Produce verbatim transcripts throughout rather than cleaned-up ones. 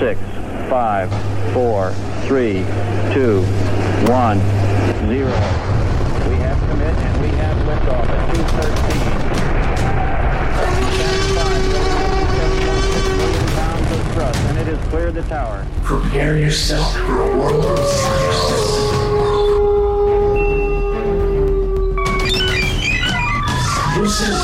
six, five, four, three, two, one, zero. We have commit and we have liftoff at two thirteen. one hundred seventy-five million pounds of thrust, and it has cleared the tower. Prepare yourself for a world of science. This is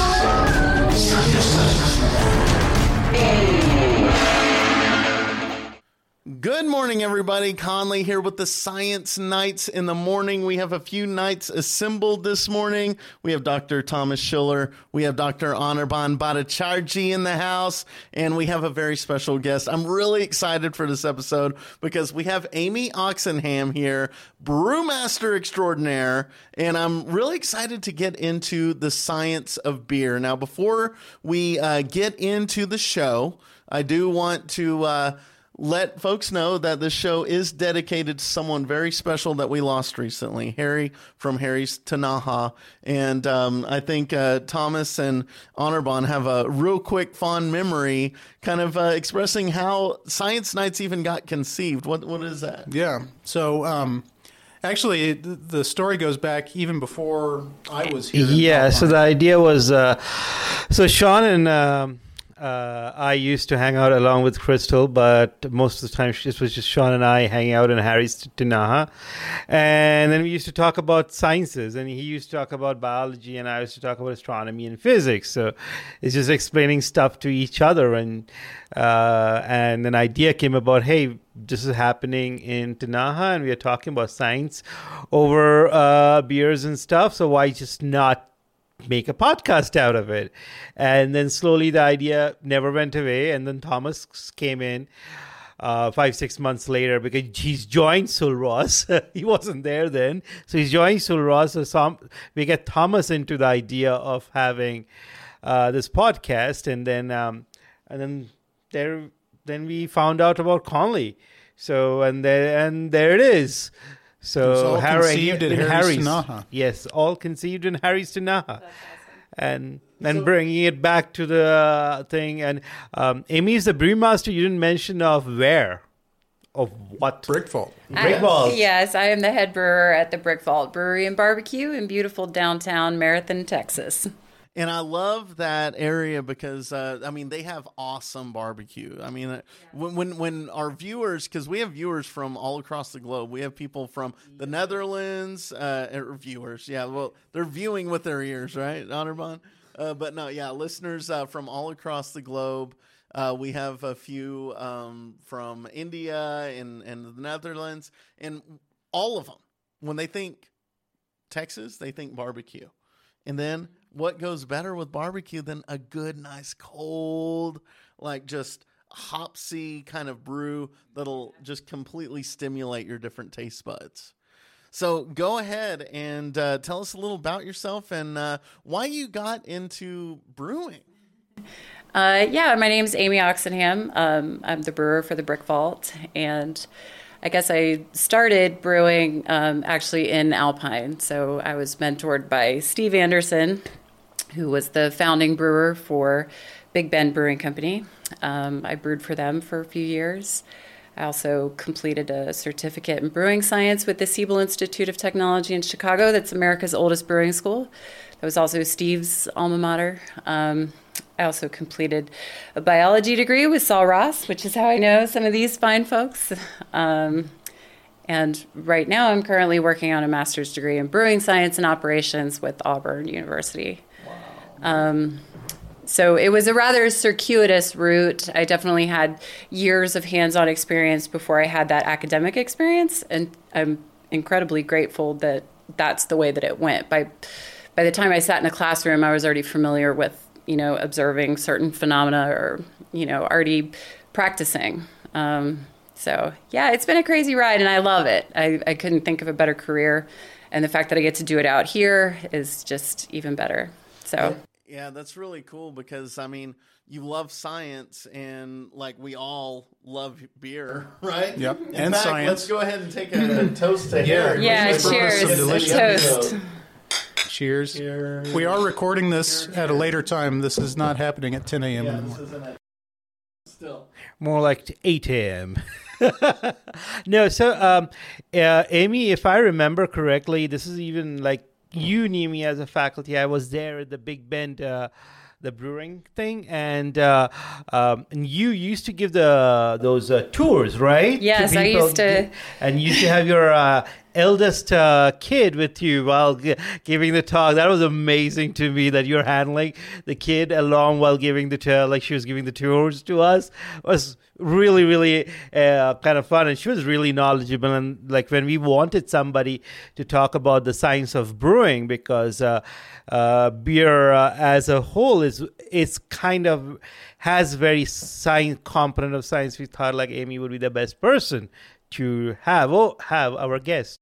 Good morning, everybody. Conley here with the Science Nights in the morning. We have a few knights assembled this morning. We have Doctor Thomas Schiller. We have Doctor Anirban Bhattacharjee in the house. And we have a very special guest. I'm really excited for this episode because we have Amy Oxenham here, brewmaster extraordinaire. And I'm really excited to get into the science of beer. Now, before we uh, get into the show, I do want to... Uh, let folks know that this show is dedicated to someone very special that we lost recently, Harry from Harry's Tinaja. And um, I think uh, Thomas and Anirban have a real quick, fond memory kind of uh, expressing how Science Nights even got conceived. What What is that? Yeah. So um, actually, the story goes back even before I was here. Yeah. So the idea was uh, so Sean and... Uh, Uh, I used to hang out along with Crystal, but most of the time it was just Sean and I hanging out in Harry's Tinaja. And then we used to talk about sciences, and he used to talk about biology, and I used to talk about astronomy and physics. So it's just explaining stuff to each other. And uh, and an idea came about, hey, this is happening in Tinaja, and we are talking about science over uh, beers and stuff, so why just not make a podcast out of it? And then slowly the idea never went away, and then Thomas came in uh five six months later because he's joined Sul Ross. He wasn't there then, so he's joined Sul Ross. So some, we get Thomas into the idea of having uh this podcast, and then um and then there then we found out about Conley. So and there and there it is. So it's all Harry, conceived in, in Harry's Tinaja. Yes, all conceived in Harry's Tinaja. Awesome. And and so, bringing it back to the thing. And um, Amy is the brewmaster. You didn't mention of where, of what? Brick Vault. Brick Vault. Yes, I am the head brewer at the Brick Vault Brewery and Barbecue in beautiful downtown Marathon, Texas. And I love that area because, uh, I mean, they have awesome barbecue. I mean, yeah. when, when when our viewers, because we have viewers from all across the globe. We have people from the Netherlands, uh, viewers. Yeah, well, they're viewing with their ears, right, Anirban? Uh, but no, yeah, listeners uh, from all across the globe. Uh, we have a few um, from India and, and the Netherlands. And all of them, when they think Texas, they think barbecue. And then... what goes better with barbecue than a good, nice, cold, like just hopsy kind of brew that'll just completely stimulate your different taste buds? So go ahead and uh, tell us a little about yourself and uh, why you got into brewing. Uh, yeah, my name's Amy Oxenham. Um, I'm the brewer for the Brick Vault, and I guess I started brewing um, actually in Alpine. So I was mentored by Steve Anderson, who was the founding brewer for Big Bend Brewing Company. Um, I brewed for them for a few years. I also completed a certificate in brewing science with the Siebel Institute of Technology in Chicago. That's America's oldest brewing school. That was also Steve's alma mater. Um, I also completed a biology degree with Sul Ross, which is how I know some of these fine folks. Um, and right now I'm currently working on a master's degree in brewing science and operations with Auburn University. Wow. Um, So it was a rather circuitous route. I definitely had years of hands-on experience before I had that academic experience, and I'm incredibly grateful that that's the way that it went. By by the time I sat in a classroom, I was already familiar with, you know, observing certain phenomena or, you know, already practicing. Um, so, yeah, it's been a crazy ride, and I love it. I, I couldn't think of a better career, and the fact that I get to do it out here is just even better. So. Yeah, that's really cool because, I mean, you love science and, like, we all love beer, right? Yep, In and fact, science. Let's go ahead and take a, a toast to Harry. Yeah, yeah cheers. Some delicious toast. Cheers. Cheers. We are recording this cheers. At a later time. This is not happening at ten a.m. Yeah, this isn't at- Still. more like eight a.m. No, so um, uh, Amy, if I remember correctly, this is even like you knew me as a faculty. I was there at the Big Bend, uh, the brewing thing, and uh, um, and you used to give the those uh, tours, right? Yes, to I used to. And you used to have your uh, eldest uh, kid with you while g- giving the talk. That was amazing to me that you're handling the kid along while giving the tour, like she was giving the tours to us. It was really, really uh, kind of fun. And she was really knowledgeable. And like when we wanted somebody to talk about the science of brewing, because uh, uh, beer uh, as a whole is is kind of has very science component of science. We thought like Amy would be the best person to have oh, have our guest.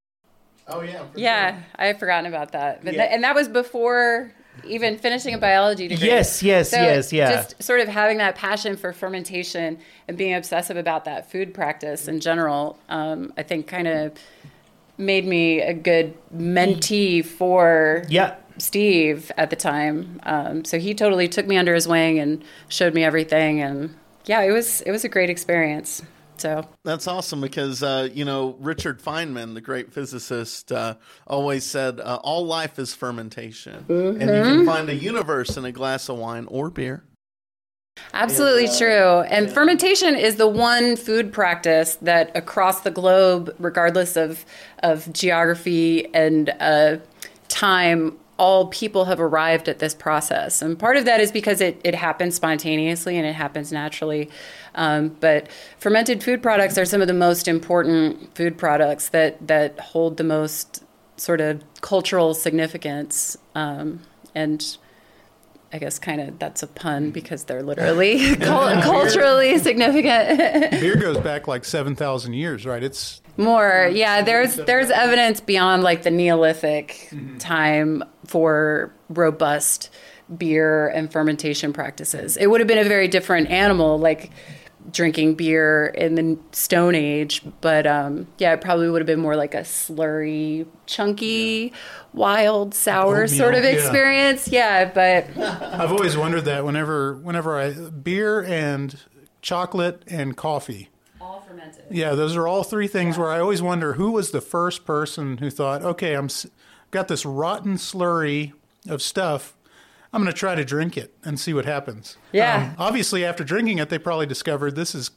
Oh, yeah. Yeah, sure. I had forgotten about that. But yeah. th- and that was before even finishing a biology degree. Yes, yes, so yes, yeah. Just sort of having that passion for fermentation and being obsessive about that food practice in general, um, I think kind of made me a good mentee for yeah. Steve at the time. Um, so he totally took me under his wing and showed me everything. And yeah, it was it was a great experience. So that's awesome because, uh, you know, Richard Feynman, the great physicist, uh, always said uh, all life is fermentation. Mm-hmm. And you can find a universe in a glass of wine or beer. Absolutely and, uh, true. And yeah. fermentation is the one food practice that across the globe, regardless of, of geography and uh, time, all people have arrived at this process. And part of that is because it, it happens spontaneously and it happens naturally. Um, but fermented food products are some of the most important food products that, that hold the most sort of cultural significance. Um, and I guess kind of that's a pun because they're literally cult- culturally significant. Beer goes back like seven thousand years, right? It's more. Yeah, there's there's evidence beyond like the Neolithic mm-hmm. time for robust beer and fermentation practices. It would have been a very different animal, like drinking beer in the Stone Age, but um, yeah, it probably would have been more like a slurry, chunky, yeah. wild, sour Oatmeal, sort of experience. Yeah, yeah but I've always wondered that whenever, whenever I beer and chocolate and coffee, all fermented. Yeah, those are all three things yeah. where I always wonder who was the first person who thought, okay, I'm got this rotten slurry of stuff. I'm going to try to drink it and see what happens. Yeah. Um, obviously, after drinking it, they probably discovered this is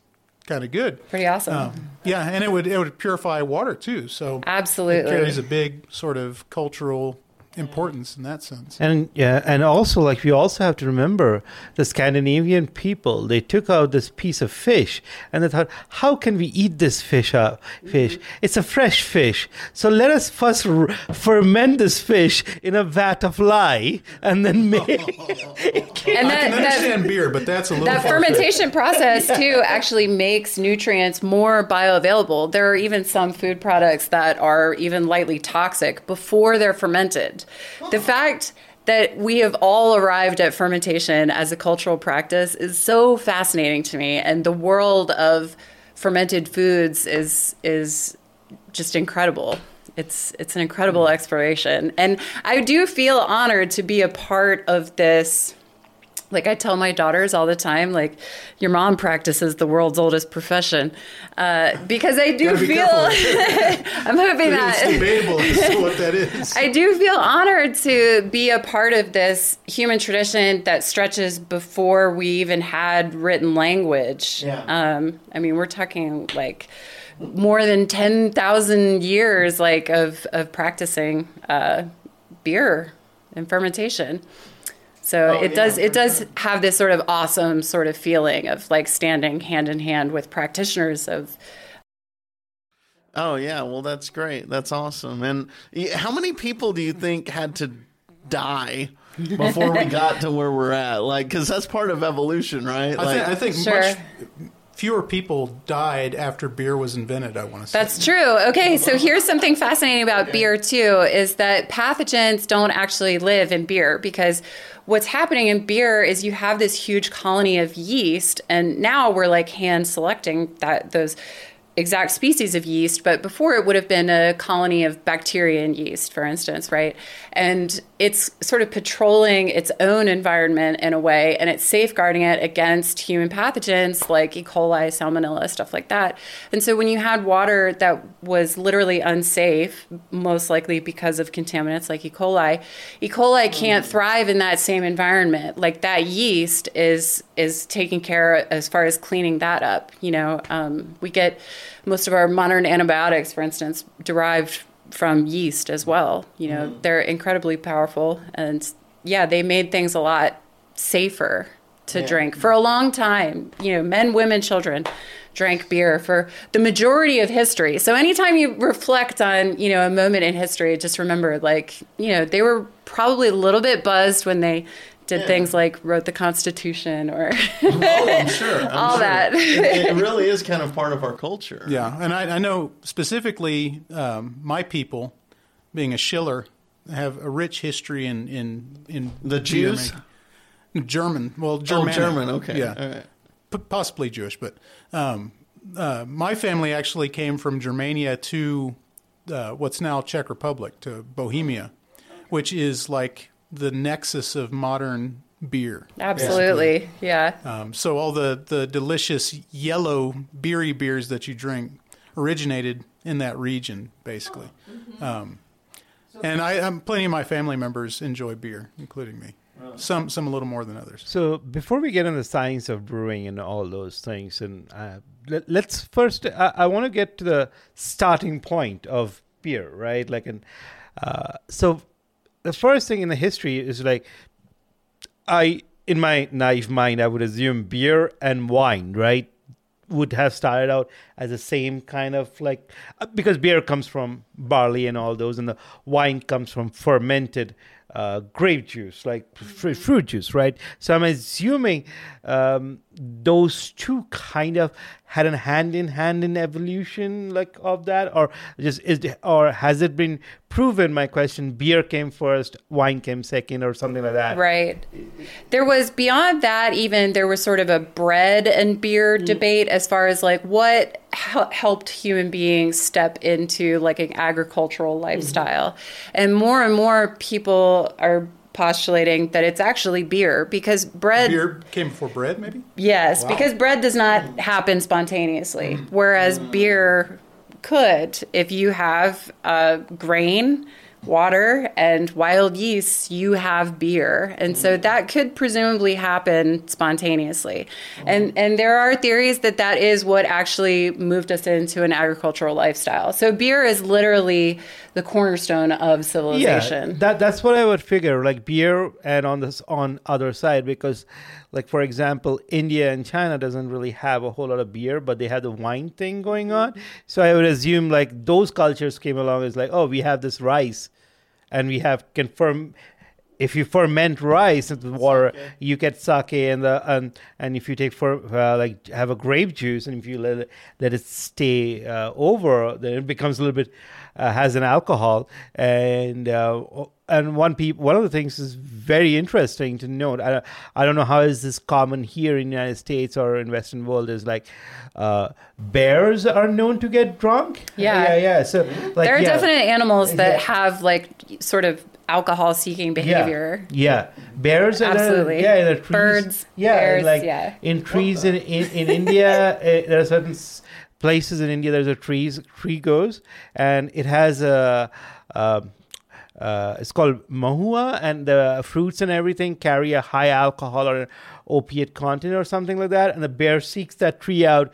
kind of good. Pretty awesome. Um, yeah, and it would it would purify water, too. So absolutely. It carries a big sort of cultural importance in that sense. And yeah, and also, like, we also have to remember the Scandinavian people, they took out this piece of fish, and they thought, how can we eat this fish up? Fish? Mm-hmm. It's a fresh fish. So let us first r- ferment this fish in a vat of lye, and then make it. And that, I can understand that, beer, but that's a little That fermentation process, too, actually makes nutrients more bioavailable. There are even some food products that are even lightly toxic before they're fermented. The fact that we have all arrived at fermentation as a cultural practice is so fascinating to me. And the world of fermented foods is is just incredible. It's it's an incredible exploration. And I do feel honored to be a part of this. Like I tell my daughters all the time, like, your mom practices the world's oldest profession. Uh, because I do be feel, I'm hoping that. It's debatable as to what that is. I do feel honored to be a part of this human tradition that stretches before we even had written language. Yeah. Um, I mean, we're talking like more than ten thousand years like of, of practicing uh, beer and fermentation. So oh, it yeah, does it does sure. have this sort of awesome sort of feeling of like standing hand in hand with practitioners of. Oh, yeah. Well, that's great. That's awesome. And how many people do you think had to die before we got to where we're at? Like, because that's part of evolution, right? I like, think, I think sure. much fewer people died after beer was invented, I want to say. That's true. Okay. So here's something fascinating about okay. beer, too, is that pathogens don't actually live in beer because what's happening in beer is you have this huge colony of yeast, and now we're like hand selecting that those exact species of yeast, but before it would have been a colony of bacteria and yeast, for instance, right? And it's sort of patrolling its own environment in a way, and it's safeguarding it against human pathogens like E. coli, salmonella, stuff like that. And so when you had water that was literally unsafe, most likely because of contaminants like E. coli, E. coli can't thrive in that same environment. Like that yeast is is taken care as far as cleaning that up. You know, um, we get most of our modern antibiotics, for instance, derived from yeast as well. You know, mm. they're incredibly powerful. And yeah, they made things a lot safer to yeah. drink for a long time. You know, men, women, children drank beer for the majority of history. So anytime you reflect on, you know, a moment in history, just remember, like, you know, they were probably a little bit buzzed when they did yeah. things like wrote the Constitution or oh, I'm sure. I'm all sure. that. It, it really is kind of part of our culture. Yeah. And I, I know specifically um, my people, being a Schiller, have a rich history in... in, in the Jews? German. German. Well, German. Oh, German. Okay. Yeah. All right. P- possibly Jewish, but um, uh, my family actually came from Germania to uh, what's now Czech Republic, to Bohemia, which is like... the nexus of modern beer. Absolutely, basically. yeah. Um, so all the, the delicious yellow beery beers that you drink originated in that region, basically. Oh, mm-hmm. um, so and I, I'm, plenty of my family members enjoy beer, including me. Really? Some, some a little more than others. So before we get into the science of brewing and all those things, and uh, let, let's first, I, I want to get to the starting point of beer, right? Like, an, uh, so. The first thing in the history is like, I, in my naive mind, I would assume beer and wine, right, would have started out as the same kind of like, because beer comes from barley and all those, and the wine comes from fermented uh, grape juice, like fr- fruit juice, right? So I'm assuming um, those two kind of had a hand in hand in evolution, like of that, or just is, or has it been proven? My question: beer came first, wine came second, or something like that. Right. There was beyond that even there was sort of a bread and beer debate as far as like what h- helped human beings step into like an agricultural lifestyle, mm-hmm. and more and more people are postulating that it's actually beer because bread... Beer came before bread, maybe? Yes, wow. Because bread does not happen spontaneously, mm. whereas mm. beer could. If you have uh, grain, water, and wild yeast, you have beer. And mm. so that could presumably happen spontaneously. Mm. And, and there are theories that that is what actually moved us into an agricultural lifestyle. So beer is literally... the cornerstone of civilization. Yeah, that that's what I would figure, like beer and on this on other side, because like for example, India and China doesn't really have a whole lot of beer, but they have the wine thing going on. So I would assume like those cultures came along as like, oh, we have this rice and we have confirmed if you ferment rice with water, sake. You get sake, and the and, and if you take for uh, like have a grape juice, and if you let it, let it stay uh, over, then it becomes a little bit uh, has an alcohol. And uh, and one peop- one of the things is very interesting to note. I I don't know how is this common here in the United States or in Western world is like uh, bears are known to get drunk. Yeah, yeah, yeah. So like, there are yeah. definite animals that yeah. have like sort of. Alcohol-seeking behavior. Yeah, yeah. Bears. Absolutely. Are, yeah, the trees, birds. Yeah, bears, like yeah. in trees in in, in India, uh, there are certain places in India. There's a trees tree goes, and it has a. Uh, uh, it's called mahua, and the fruits and everything carry a high alcohol or an opiate content or something like that. And the bear seeks that tree out,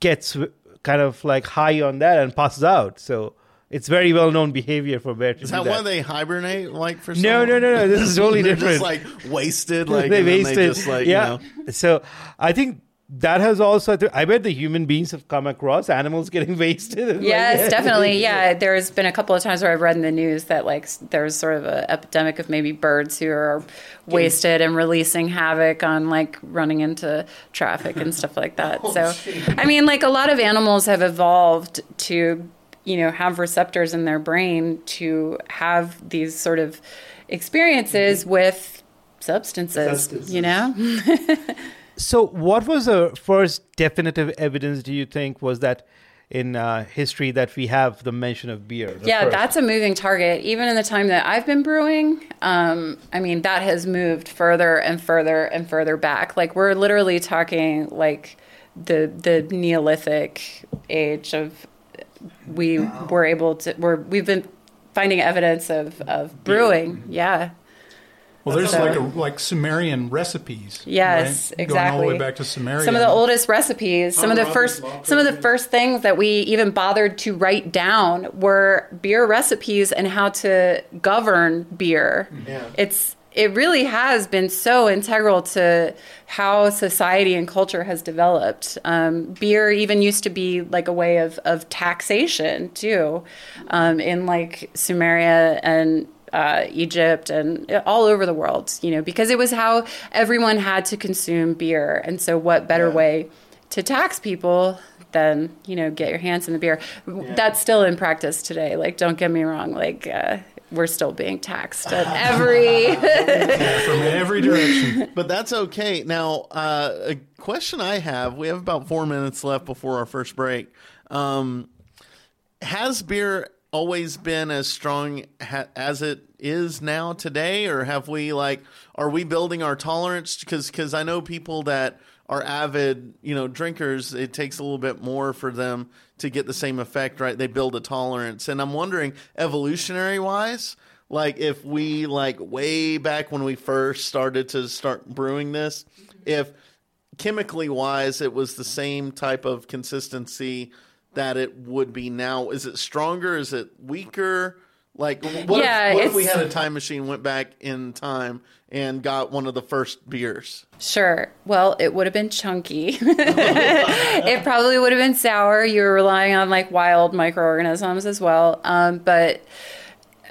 gets kind of like high on that, and passes out. So. It's very well-known behavior for bear to Is that, that why they hibernate, like, for some No, no, no, no. This is totally they're different. They're just, like, wasted. Like, they wasted. They just, like, yeah. You know. So I think that has also... I bet the human beings have come across animals getting wasted. Yes, like, yeah. definitely. Yeah, there's been a couple of times where I've read in the news that, like, there's sort of an epidemic of maybe birds who are wasted and releasing havoc on, like, running into traffic and stuff like that. oh, so, geez. I mean, like, a lot of animals have evolved to... you know, have receptors in their brain to have these sort of experiences mm-hmm. with substances, substances, you know? So what was the first definitive evidence, do you think, was that in uh, history that we have the mention of beer. Yeah, first. That's a moving target. Even in the time that I've been brewing, um, I mean, that has moved further and further and further back. Like, we're literally talking like the the Neolithic age of we wow. were able to, we're, we've been finding evidence of, of brewing. Yeah. Well, there's so, like a, like Sumerian recipes. Yes, right? Exactly. Going all the way back to Sumeria. Some of the oldest recipes, some oh, of the first, some of the first things that we even bothered to write down were beer recipes and how to govern beer. Yeah. It's it really has been so integral to how society and culture has developed. Um, beer even used to be like a way of of taxation too, um, in like Sumeria and. Uh, Egypt and all over the world, you know, because it was how everyone had to consume beer. And so what better yeah. way to tax people than, you know, get your hands in the beer. Yeah. That's still in practice today. Like, don't get me wrong. Like, uh, we're still being taxed at every... yeah, from every direction. But that's okay. Now, uh, a question I have, we have about four minutes left before our first break. Um, has beer... always been as strong ha- as it is now today, or have we like are we building our tolerance? Because because I know people that are avid, you know, drinkers. It takes a little bit more for them to get the same effect, right? They build a tolerance, and I'm wondering, evolutionary wise, like if we like way back when we first started to start brewing this, if chemically wise, it was the same type of consistency that it would be now. Is it stronger? Is it weaker? Like, what, yeah, if, what if we had a time machine, went back in time, and got one of the first beers? Sure. Well, it would have been chunky. It probably would have been sour. You were relying on, like, wild microorganisms as well. Um, but...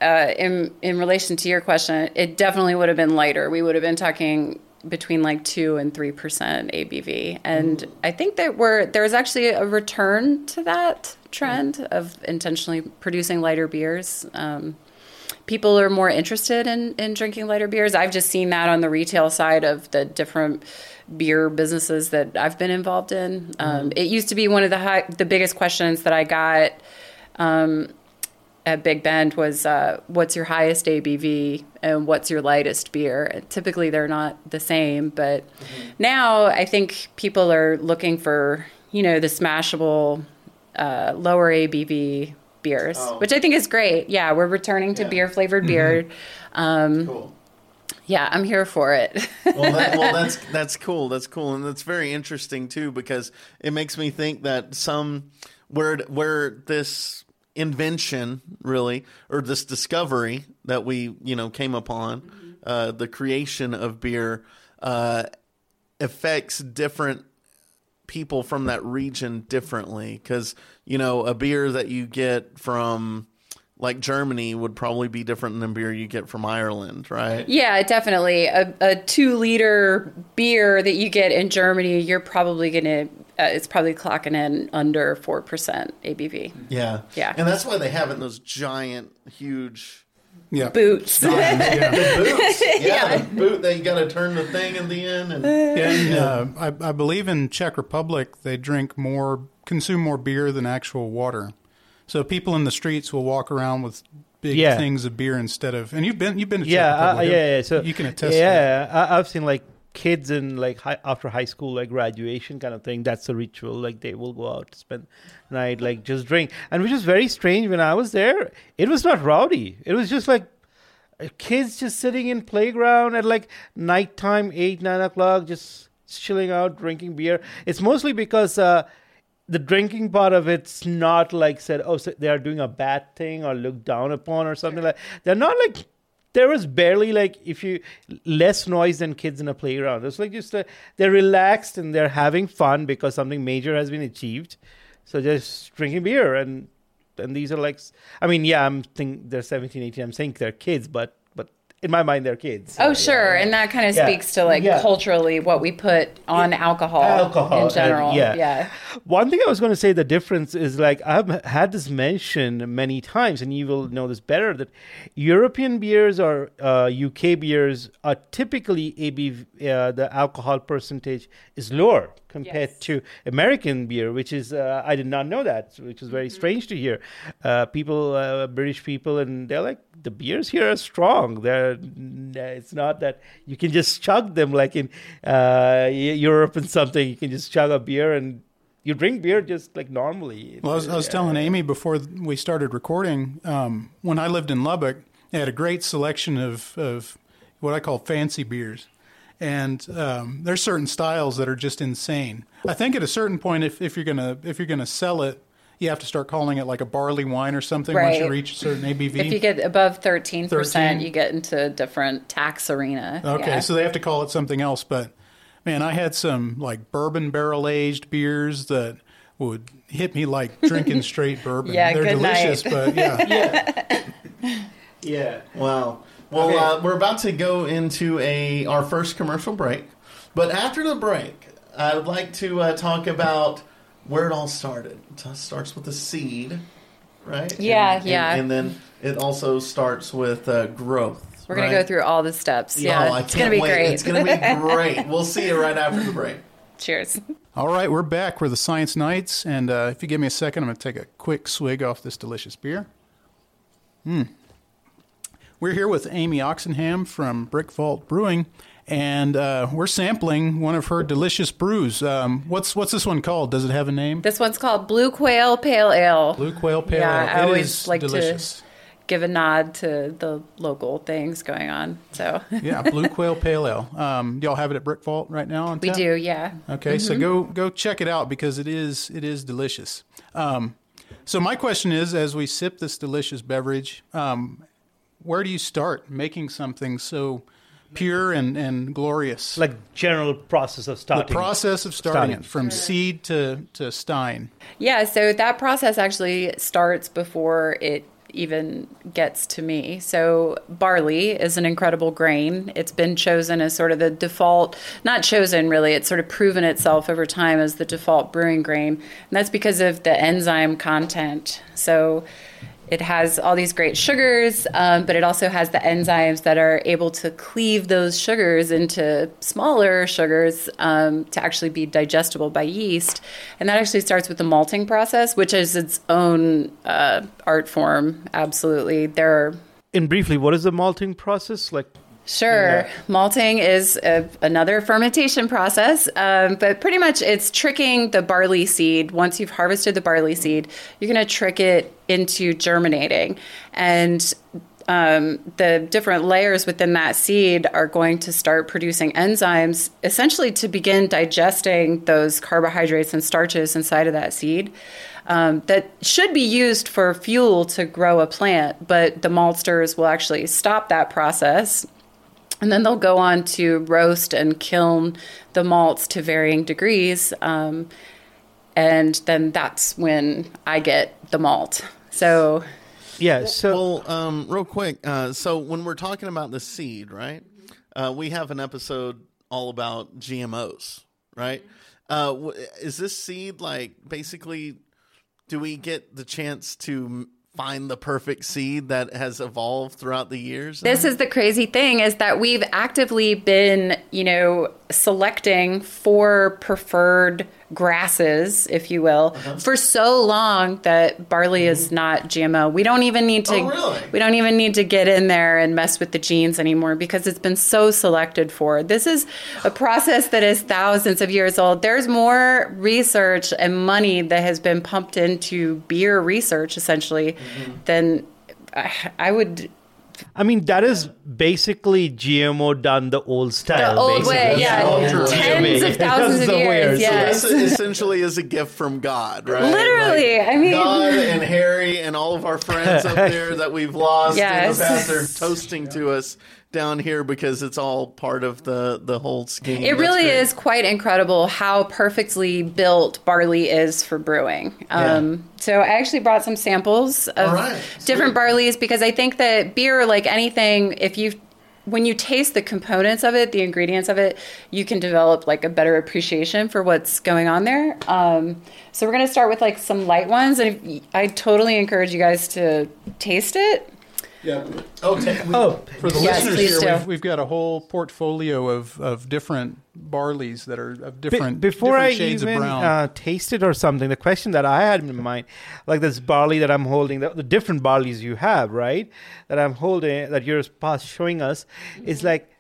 Uh, in in relation to your question, it definitely would have been lighter. We would have been talking between like two and three percent A B V, and mm. I think that we're there's actually a return to that trend mm. of intentionally producing lighter beers. Um, people are more interested in in drinking lighter beers. I've just seen that on the retail side of the different beer businesses that I've been involved in. Mm. Um, it used to be one of the high, the biggest questions that I got. Um, At Big Bend was uh, what's your highest A B V and what's your lightest beer? Typically, they're not the same, but mm-hmm. now I think people are looking for, you know, the smashable, uh, lower A B V beers, oh. which I think is great. Yeah, we're returning to yeah. beer flavored beer. Um, cool. Yeah, I'm here for it. well, that, well, that's that's cool. That's cool, and that's very interesting too, because it makes me think that some where where this. invention really, or this discovery that we, you know, came upon, mm-hmm. uh, the creation of beer, uh, affects different people from that region differently. 'Cause, you know, a beer that you get from like Germany would probably be different than beer you get from Ireland, right? Yeah, definitely. A, a two liter beer that you get in Germany, you're probably going to, uh, it's probably clocking in under four percent A B V. Yeah. Yeah. And that's why they have it in those giant, huge... Yeah. Boots. Yeah. The boots. Yeah, yeah. The boot that you got to turn the thing in the end. And, and uh, I, I believe in Czech Republic, they drink more, consume more beer than actual water. So people in the streets will walk around with big yeah. things of beer instead of, and you've been you've been to yeah, Czech Republic. Uh, yeah, yeah. So you can attest. Yeah, to that. I've seen like kids in like high, after high school, like graduation kind of thing. That's the ritual. Like they will go out, spend the night, like just drink, and which is very strange. When I was there, it was not rowdy. It was just like kids just sitting in playground at like nighttime, eight nine o'clock, just chilling out, drinking beer. It's mostly because. Uh, The drinking part of it's not like said, oh, so they are doing a bad thing or looked down upon or something like that. They're not like, there was barely like, if you, less noise than kids in a playground. It's like just, uh, they're relaxed and they're having fun because something major has been achieved. So just drinking beer. And and these are like, I mean, yeah, I'm thinking they're seventeen, eighteen. I'm saying they're kids, but. In my mind, they're kids. So, oh, sure. Yeah. And that kind of yeah. speaks to, like, yeah. culturally what we put on alcohol, alcohol in general. And, yeah. yeah. One thing I was going to say, the difference is, like, I've had this mentioned many times, and you will know this better, that European beers or uh, U K beers are typically A B V, uh, the alcohol percentage is lower compared yes. to American beer, which is, uh, I did not know that, which is very mm-hmm. strange to hear. Uh, people, uh, British people, and they're like, the beers here are strong. They're, it's not that you can just chug them like in uh, Europe and something. You can just chug a beer and you drink beer just like normally. Well, I was, I was telling Amy before we started recording, um, when I lived in Lubbock, I had a great selection of, of what I call fancy beers. And um, there's certain styles that are just insane. I think at a certain point, if, if you're gonna if you're gonna sell it, you have to start calling it like a barley wine or something. Right. Once you reach a certain A B V, if you get above thirteen percent, you get into a different tax arena. Okay, yeah. So they have to call it something else. But man, I had some like bourbon barrel aged beers that would hit me like drinking straight bourbon. Yeah, they're good delicious, night. But yeah, yeah, yeah. Wow. Well, okay. uh, we're about to go into a our first commercial break, but after the break, I would like to uh, talk about where it all started. It starts with the seed, right? Yeah, and, yeah. And, and then it also starts with uh, growth. We're right? going to go through all the steps. Yeah, yeah. It's going to be wait. great. It's going to be great. We'll see you right after the break. Cheers. All right, we're back. We're the Science Knights, and uh, if you give me a second, I'm going to take a quick swig off this delicious beer. Hmm. We're here with Amy Oxenham from Brick Vault Brewing, and uh, we're sampling one of her delicious brews. Um, what's what's this one called? Does it have a name? This one's called Blue Quail Pale Ale. Blue Quail Pale yeah, Ale. Yeah, I it always like delicious. To give a nod to the local things going on. So yeah, Blue Quail Pale Ale. Um, y'all have it at Brick Vault right now? On we tap? do, yeah. Okay, mm-hmm. so go go check it out because it is it is delicious. Um, so my question is, as we sip this delicious beverage. Um, Where do you start making something so pure and, and glorious? Like general process of starting. The process of starting, starting. it from yeah. seed to, to stein. Yeah, so that process actually starts before it even gets to me. So barley is an incredible grain. It's been chosen as sort of the default, not chosen really, it's sort of proven itself over time as the default brewing grain. And that's because of the enzyme content. So it has all these great sugars, um, but it also has the enzymes that are able to cleave those sugars into smaller sugars um, to actually be digestible by yeast. And that actually starts with the malting process, which is its own uh, art form, absolutely. There are... And briefly, what is the malting process? Like? Sure. Malting is a, another fermentation process, um, but pretty much it's tricking the barley seed. Once you've harvested the barley seed, you're going to trick it into germinating. And um, the different layers within that seed are going to start producing enzymes, essentially to begin digesting those carbohydrates and starches inside of that seed. Um, that should be used for fuel to grow a plant, but the maltsters will actually stop that process. And then they'll go on to roast and kiln the malts to varying degrees. Um, and then that's when I get the malt. So, yeah. So, well, um, real quick. Uh, so, when we're talking about the seed, right, uh, we have an episode all about G M Os, right? Uh, is this seed like basically, do we get the chance to find the perfect seed that has evolved throughout the years? This is the crazy thing is that we've actively been, you know, selecting for preferred grasses, if you will, uh-huh. for so long that barley mm-hmm. is not G M O. We don't even need to oh, really? we don't even need to get in there and mess with the genes anymore because it's been so selected for. This is a process that is thousands of years old. There's more research and money that has been pumped into beer research essentially mm-hmm. than I, I would I mean, that is basically G M O done the old style. The old basically. way, yeah. yeah. Tens of thousands of years, yeah. So this essentially is a gift from God, right? Literally, like I mean. God and Harry and all of our friends up there that we've lost yes. in the past are toasting to us down here because it's all part of the, the whole scheme. It really is quite incredible how perfectly built barley is for brewing. Um, yeah. So I actually brought some samples of right. different Sweet. barleys because I think that beer, like anything, if you when you taste the components of it, the ingredients of it, you can develop like a better appreciation for what's going on there. Um, so we're going to start with like some light ones, and if, I totally encourage you guys to taste it. Yeah. Oh, take, we, oh, for the yes, listeners here, we've, we've got a whole portfolio of, of different barleys that are of different, Be- before different I shades even, of brown. Uh, tasted or something, the question that I had in mind, like this barley that I'm holding, the, the different barleys you have, right, that I'm holding, that you're showing us, is like,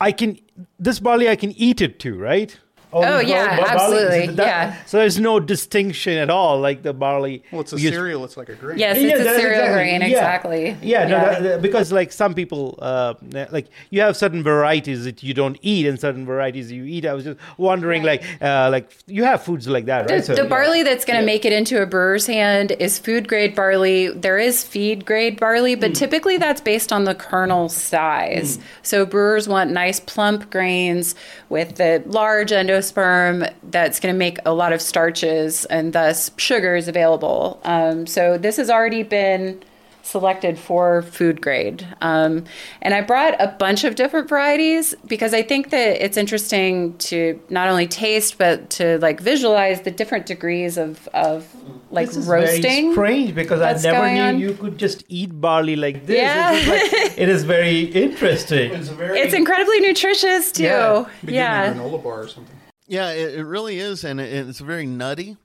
I can, this barley I can eat it too, right? All oh, yeah, barley. absolutely. So that, yeah. So there's no distinction at all, like the barley. Well, it's a cereal. It's like a grain. Yes, it's yeah, a cereal exactly. grain, exactly. Yeah, yeah, yeah. No, that, that, because like some people, uh, like you have certain varieties that you don't eat and certain varieties you eat. I was just wondering, right. like uh, like you have foods like that, the, right? So, the yeah. barley that's going to yeah. make it into a brewer's hand is food-grade barley. There is feed-grade barley, but mm. typically that's based on the kernel size. Mm. So brewers want nice plump grains with the large endosperm sperm that's going to make a lot of starches and thus sugars available. Um, so this has already been selected for food grade. Um, and I brought a bunch of different varieties because I think that it's interesting to not only taste, but to like visualize the different degrees of, of like this is roasting. Very strange because I never knew on. you could just eat barley like this. Yeah. It's like, it is very interesting. It's, very, it's incredibly nutritious too. Yeah. yeah. Granola bar or something. Yeah, it, it really is, and it, it's very nutty.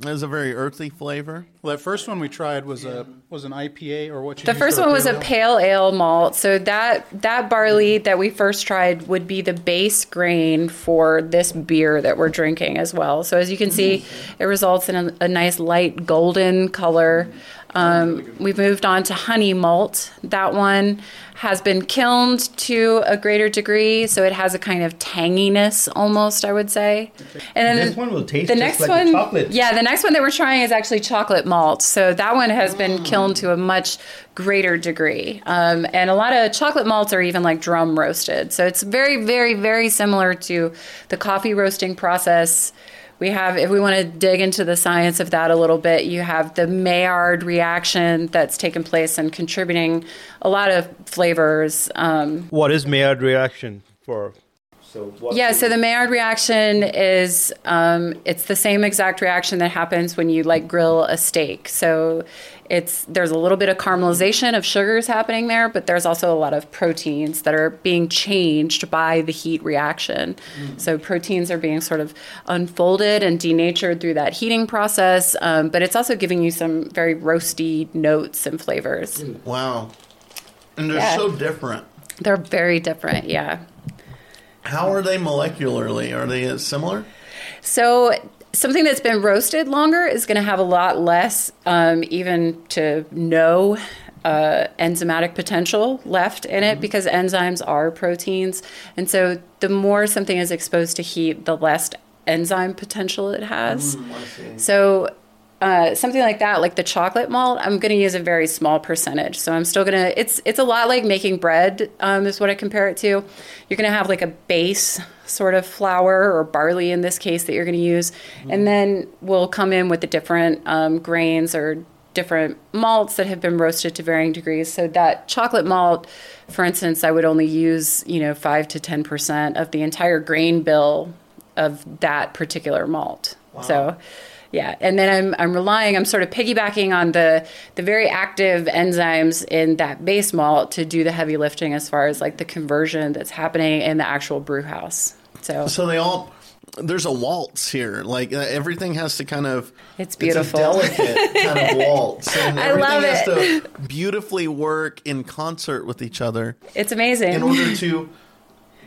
It has a very earthy flavor. Well, that first one we tried was a was an I P A or what? You the first one was a pale ale malt. So that that barley that we first tried would be the base grain for this beer that we're drinking as well. So as you can see, it results in a, a nice light golden color. Um, we've moved on to honey malt. That one has been kilned to a greater degree, so it has a kind of tanginess almost, I would say. And then this one will taste the next just like one, chocolate. Yeah, the next one that we're trying is actually chocolate malt. So that one has mm. been kilned to a much greater degree. Um, and a lot of chocolate malts are even like drum roasted. So it's very, very, very similar to the coffee roasting process. We have, if we want to dig into the science of that a little bit, you have the Maillard reaction that's taken place and contributing a lot of flavors. Um, what is Maillard reaction for? So what yeah, so the Maillard reaction is, um, it's the same exact reaction that happens when you like grill a steak. So it's there's a little bit of caramelization of sugars happening there, but there's also a lot of proteins that are being changed by the heat reaction. Mm. So proteins are being sort of unfolded and denatured through that heating process, um, but it's also giving you some very roasty notes and flavors. Wow. And they're yeah. so different. They're very different, yeah. How are they molecularly? Are they similar? So something that's been roasted longer is going to have a lot less, um, even to no uh, enzymatic potential left in it mm-hmm. because enzymes are proteins. And so the more something is exposed to heat, the less enzyme potential it has. Mm, I see. So uh, something like that, like the chocolate malt, I'm going to use a very small percentage. So I'm still going to, it's it's a lot like making bread um, is what I compare it to. You're going to have like a base sort of flour or barley in this case that you're going to use. Mm-hmm. And then we'll come in with the different um, grains or different malts that have been roasted to varying degrees. So that chocolate malt, for instance, I would only use, you know, five to ten percent of the entire grain bill of that particular malt. Wow. So yeah, and then I'm I'm relying, I'm sort of piggybacking on the the very active enzymes in that base malt to do the heavy lifting as far as like the conversion that's happening in the actual brew house. So so they all, there's a waltz here. Like uh, everything has to kind of, it's beautiful, it's a delicate kind of waltz. And I love it. Everything has to beautifully work in concert with each other. It's amazing. In order to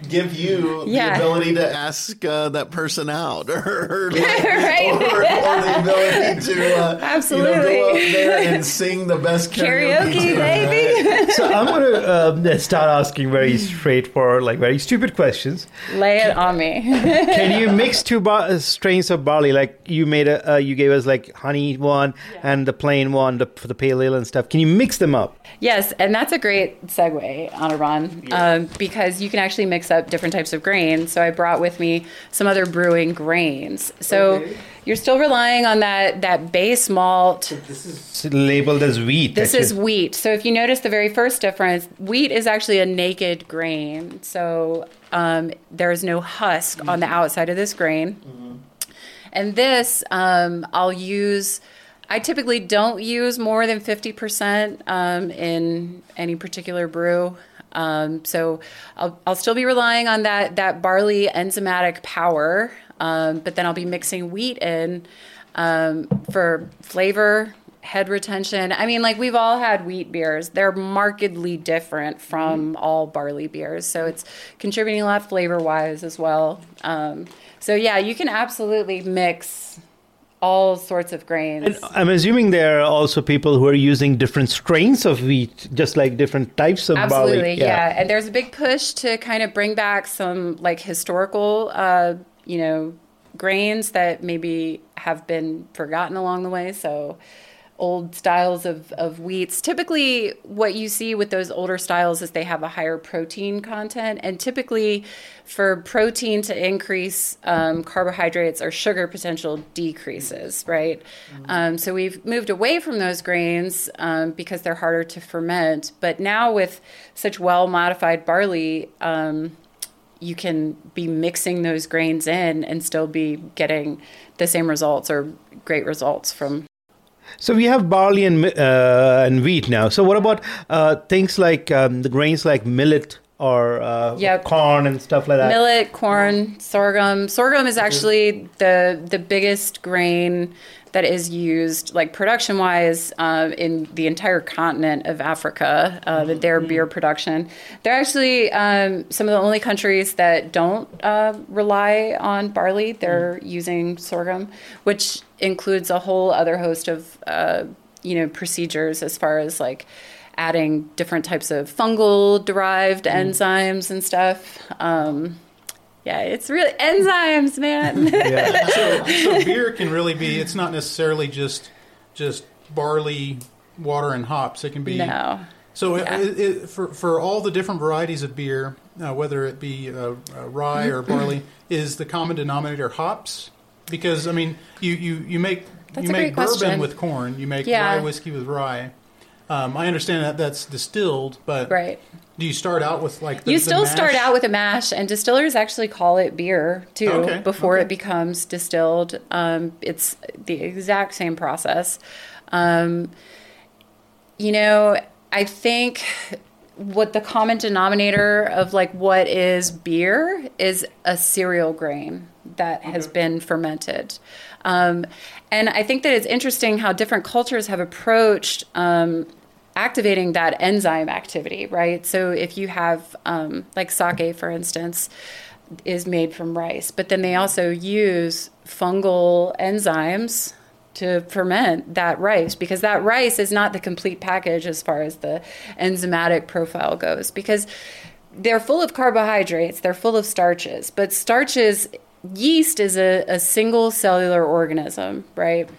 give you yeah. the ability to ask uh, that person out, or, like, right? or, or the ability to uh, absolutely you know, go up there and sing the best karaoke, karaoke baby. Right? So I'm going to um, start asking very straightforward, like very stupid questions. Lay it on me. Can you mix two bar- strains of barley? Like you made a, uh, you gave us like honey one yeah. and the plain one the, for the pale ale and stuff. Can you mix them up? Yes, and that's a great segue, Anirban, yeah. um, because you can actually mix up different types of grains. So I brought with me some other brewing grains. So okay. you're still relying on that that base malt. But this is labeled as wheat. This is wheat. So if you notice the very first difference, wheat is actually a naked grain. So um, there is no husk mm-hmm. on the outside of this grain. Mm-hmm. And this, um, I'll use I typically don't use more than fifty percent um, in any particular brew. Um, so I'll, I'll still be relying on that, that barley enzymatic power, um, but then I'll be mixing wheat in um, for flavor, head retention. I mean, like, we've all had wheat beers. They're markedly different from mm-hmm. all barley beers. So it's contributing a lot flavor-wise as well. Um, so, yeah, you can absolutely mix all sorts of grains. And I'm assuming there are also people who are using different strains of wheat, just like different types of barley. Absolutely, yeah. yeah. And there's a big push to kind of bring back some, like, historical, uh, you know, grains that maybe have been forgotten along the way. So old styles of, of wheats. Typically, what you see with those older styles is they have a higher protein content. And typically, for protein to increase, um, carbohydrates or sugar potential decreases, right? Mm-hmm. Um, so we've moved away from those grains um, because they're harder to ferment. But now with such well-modified barley, um, you can be mixing those grains in and still be getting the same results or great results from. So we have barley and uh, and wheat now. So what about uh, things like um, the grains like millet or uh, yep. corn and stuff like that? Millet, corn, sorghum. Sorghum is actually the the biggest grain that is used, like, production-wise, uh, in the entire continent of Africa, uh, mm-hmm. their beer production. They're actually um, some of the only countries that don't uh, rely on barley. They're mm. using sorghum, which includes a whole other host of, uh, you know, procedures as far as, like, adding different types of fungal-derived mm. enzymes and stuff. Um Yeah, it's really enzymes, man. yeah. so, so beer can really be, it's not necessarily just just barley, water, and hops. It can be. No. So yeah. it, it, for, for all the different varieties of beer, uh, whether it be uh, uh, rye or barley, is the common denominator hops? Because, I mean, you, you, you make, you make bourbon question. with corn. You make yeah. rye whiskey with rye. Um, I understand that that's distilled, but right. do you start out with like the You still the mash? Start out with a mash, and distillers actually call it beer, too, okay. before okay. it becomes distilled. Um, it's the exact same process. Um, you know, I think what the common denominator of, like, what is beer is a cereal grain that okay. has been fermented. Um, and I think that it's interesting how different cultures have approached um, activating that enzyme activity, right? So if you have, um, like, sake, for instance, is made from rice, but then they also use fungal enzymes to ferment that rice, because that rice is not the complete package as far as the enzymatic profile goes, because they're full of carbohydrates, they're full of starches, but starches... Yeast is a, a single cellular organism, right?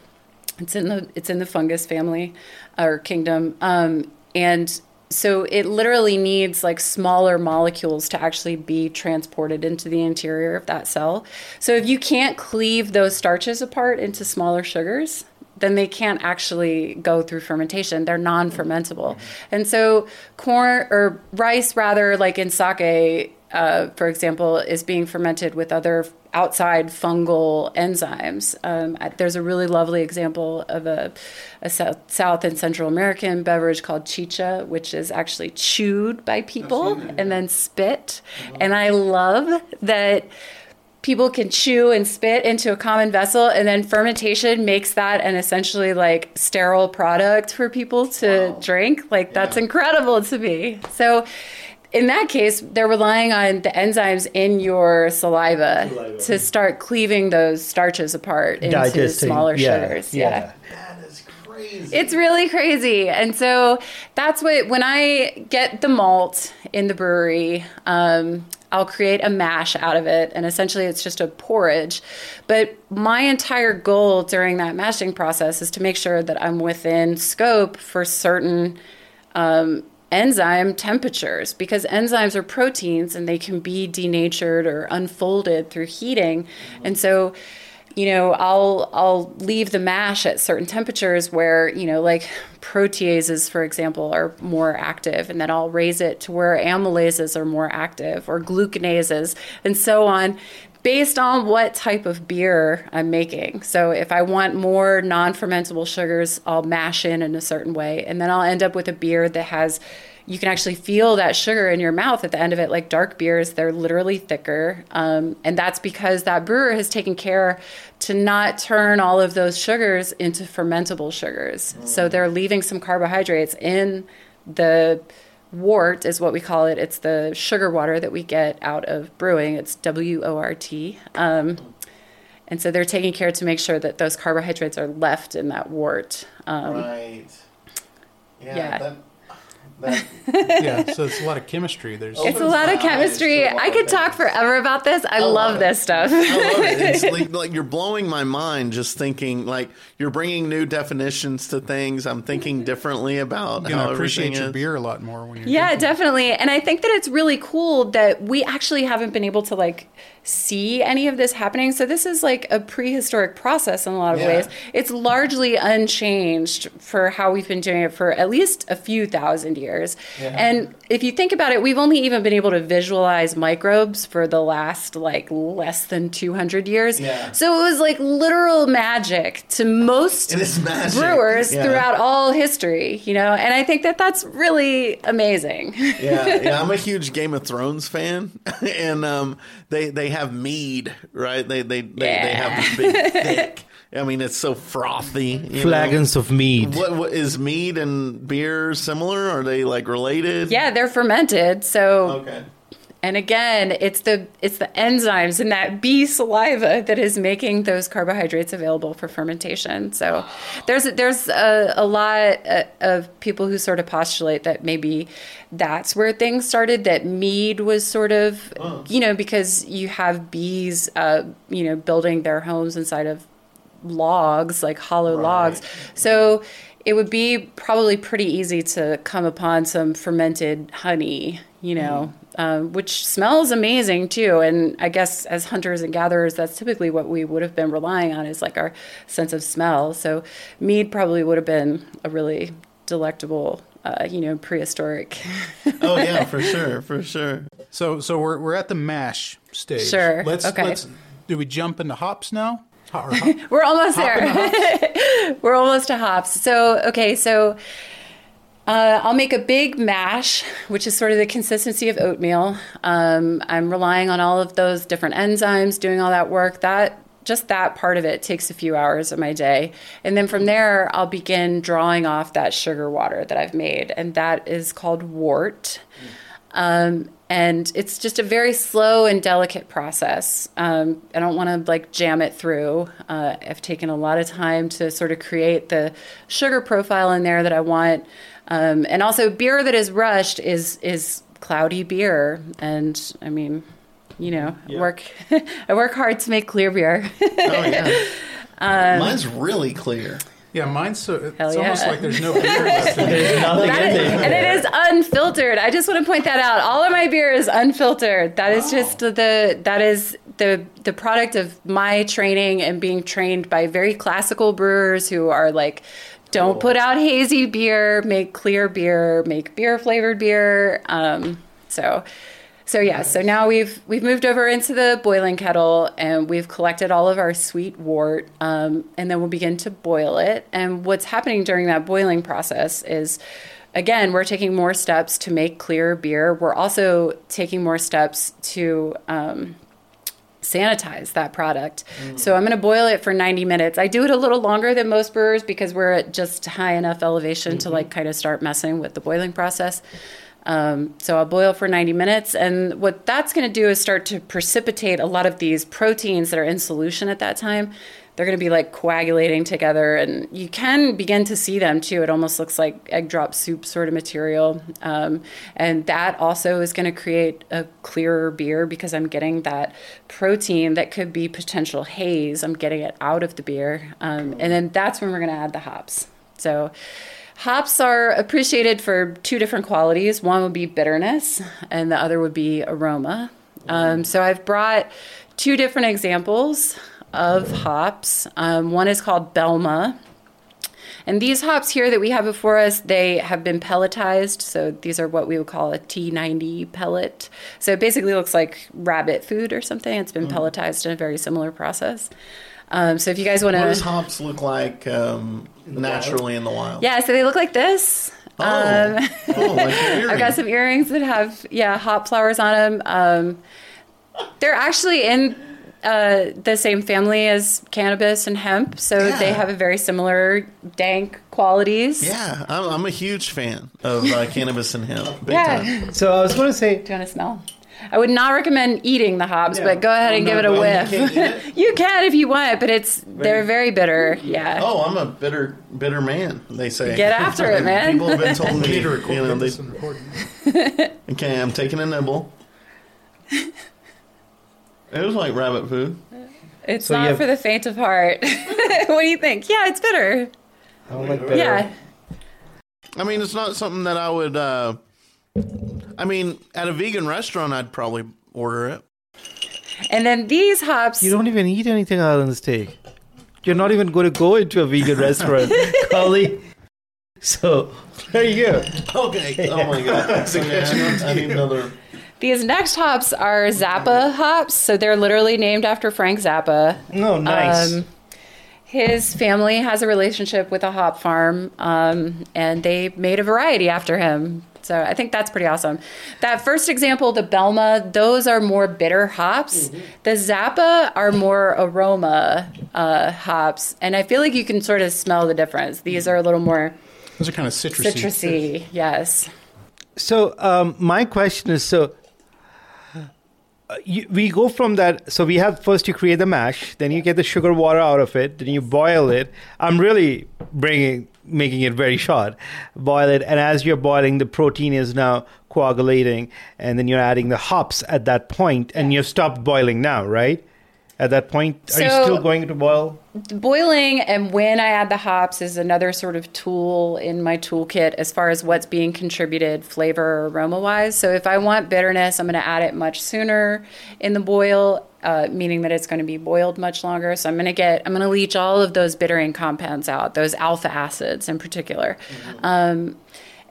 It's in the it's in the fungus family or kingdom, um, and so it literally needs, like, smaller molecules to actually be transported into the interior of that cell. So if you can't cleave those starches apart into smaller sugars, then they can't actually go through fermentation. They're non-fermentable, and so corn or rice, rather, like in sake, uh, for example, is being fermented with other outside fungal enzymes. Um, there's a really lovely example of a, a South, South and Central American beverage called chicha, which is actually chewed by people and that. then spit. I and I love that people can chew and spit into a common vessel, and then fermentation makes that an essentially, like, sterile product for people to wow. drink. Like, yeah. that's incredible to me. So in that case, they're relying on the enzymes in your saliva, saliva. to start cleaving those starches apart into Digesting. smaller yeah. sugars. Yeah. yeah. That is crazy. It's really crazy. And so that's what, when I get the malt in the brewery, um, I'll create a mash out of it. And essentially it's just a porridge. But my entire goal during that mashing process is to make sure that I'm within scope for certain, um, enzyme temperatures, because enzymes are proteins and they can be denatured or unfolded through heating. Mm-hmm. And so, you know, I'll I'll leave the mash at certain temperatures where, you know, like proteases, for example, are more active, and then I'll raise it to where amylases are more active or gluconases and so on, based on what type of beer I'm making. So if I want more non-fermentable sugars, I'll mash in in a certain way. And then I'll end up with a beer that has, you can actually feel that sugar in your mouth at the end of it. Like dark beers, they're literally thicker. Um, and that's because that brewer has taken care to not turn all of those sugars into fermentable sugars. Mm. So they're leaving some carbohydrates in the wort, is what we call it. It's the sugar water that we get out of brewing. It's W O R T. Um, and so they're taking care to make sure that those carbohydrates are left in that wort. Um, right. Yeah. yeah. That- yeah, so it's a lot of chemistry. There's it's a lot of chemistry. I could talk forever about this. I, I love, love this stuff. I love it. It's like, like you're blowing my mind just thinking, like, you're bringing new definitions to things. I'm thinking differently about how I appreciate your is. beer a lot more when you're Yeah, drinking. Definitely. And I think that it's really cool that we actually haven't been able to, like, see any of this happening. So this is like a prehistoric process in a lot of yeah. ways. It's largely unchanged for how we've been doing it for at least a few thousand years. Years. Yeah. And if you think about it, we've only even been able to visualize microbes for the last like less than two hundred years. Yeah. So it was like literal magic to most magic. brewers yeah. throughout all history, you know, and I think that that's really amazing. Yeah, yeah. I'm a huge Game of Thrones fan, and um, they they have mead, right? They they they, yeah. they have this big thick. I mean, it's so frothy. Flagons know? of mead. What, what is mead and beer similar? Are they like related? Yeah, they're fermented. So, okay. And again, it's the it's the enzymes in that bee saliva that is making those carbohydrates available for fermentation. So, there's there's a, a lot of people who sort of postulate that maybe that's where things started. That mead was sort of oh. you know, because you have bees, uh, you know, building their homes inside of logs, like hollow right. logs. So it would be probably pretty easy to come upon some fermented honey, you know, mm. um, which smells amazing too. And I guess as hunters and gatherers, that's typically what we would have been relying on, is like our sense of smell. So mead probably would have been a really delectable, uh, you know, prehistoric. Oh yeah, for sure. For sure. So, so we're, we're at the mash stage. Sure. Let's, okay. let's, do we jump into hops now? We're almost there. We're almost to hops. So, okay, so uh, I'll make a big mash, which is sort of the consistency of oatmeal. Um, I'm relying on all of those different enzymes, doing all that work. That just that part of it takes a few hours of my day. And then from there, I'll begin drawing off that sugar water that I've made, and that is called wort. Mm. Um, and it's just a very slow and delicate process. Um, I don't want to like jam it through. Uh, I've taken a lot of time to sort of create the sugar profile in there that I want. Um, and also beer that is rushed is, is cloudy beer. And I mean, you know, yeah. I work, I work hard to make clear beer. Oh yeah. Um, mine's really clear. Yeah, mine's so, it's Hell almost yeah. like there's no beer left in There's nothing in there. And it is unfiltered. I just want to point that out. All of my beer is unfiltered. That wow. is just the, that is the, the product of my training and being trained by very classical brewers who are like, don't cool. put out hazy beer, make clear beer, make beer flavored beer. Um, so... So yeah, so now we've we've moved over into the boiling kettle, and we've collected all of our sweet wort, um, and then we'll begin to boil it. And what's happening during that boiling process is, again, we're taking more steps to make clear beer. We're also taking more steps to um, sanitize that product. Mm. So I'm going to boil it for ninety minutes. I do it a little longer than most brewers because we're at just high enough elevation mm-hmm. to like kind of start messing with the boiling process. Um, so I'll boil for ninety minutes, and what that's going to do is start to precipitate a lot of these proteins that are in solution at that time. They're going to be like coagulating together, and you can begin to see them too. It almost looks like egg drop soup sort of material. Um, and that also is going to create a clearer beer because I'm getting that protein that could be potential haze. I'm getting it out of the beer. Um, and then that's when we're going to add the hops. So hops are appreciated for two different qualities. One would be bitterness, and the other would be aroma. Um, so I've brought two different examples of hops. Um, one is called Belma, And these hops here that we have before us, they have been pelletized. So these are what we would call a T ninety pellet. So it basically looks like rabbit food or something. It's been mm. pelletized in a very similar process. Um, so if you guys want to... What does hops look like um, naturally in the wild? Yeah, so they look like this. Oh, um, oh like earrings. I've got some earrings that have, yeah, hop flowers on them. Um, they're actually in uh, the same family as cannabis and hemp, so yeah. they have a very similar dank qualities. Yeah, I'm, I'm a huge fan of uh, cannabis and hemp. Big yeah. time. So I was going to say... Do you want to smell? I would not recommend eating the hops, yeah. but go ahead well, and no, give it a whiff. You can, it. you can if you want, but it's very, they're very bitter. Yeah. Oh, I'm a bitter, bitter man. They say. Get after it, man. People have been told me to record. You know, they, important. Okay, I'm taking a nibble. It was like rabbit food. It's so not have, for the faint of heart. What do you think? Yeah, it's bitter. I don't like bitter. Yeah. I mean, it's not something that I would. Uh, I mean, at a vegan restaurant, I'd probably order it. And then these hops... You don't even eat anything other than steak. You're not even going to go into a vegan restaurant, Carly. So, there you go. Okay. Oh, my God. That's okay. I need another... These next hops are Zappa hops. So, they're literally named after Frank Zappa. Oh, nice. Um, his family has a relationship with a hop farm, um, and they made a variety after him. So I think that's pretty awesome. That first example, the Belma, those are more bitter hops. Mm-hmm. The Zappa are more aroma uh, hops. And I feel like you can sort of smell the difference. These are a little more... Those are kind of citrusy. Citrusy, yes. So um, my question is, so uh, you, we go from that... So we have, first you create the mash, then you get the sugar water out of it, then you boil it. I'm really bringing... making it very short, boil it, and as you're boiling, the protein is now coagulating, and then you're adding the hops at that point, and you've stopped boiling now, right? At that point, are so, you still going to boil? Boiling and when I add the hops is another sort of tool in my toolkit as far as what's being contributed flavor or aroma-wise. So if I want bitterness, I'm going to add it much sooner in the boil, uh, meaning that it's going to be boiled much longer. So I'm going to get, I'm going to leach all of those bittering compounds out, those alpha acids in particular. Mm-hmm. Um,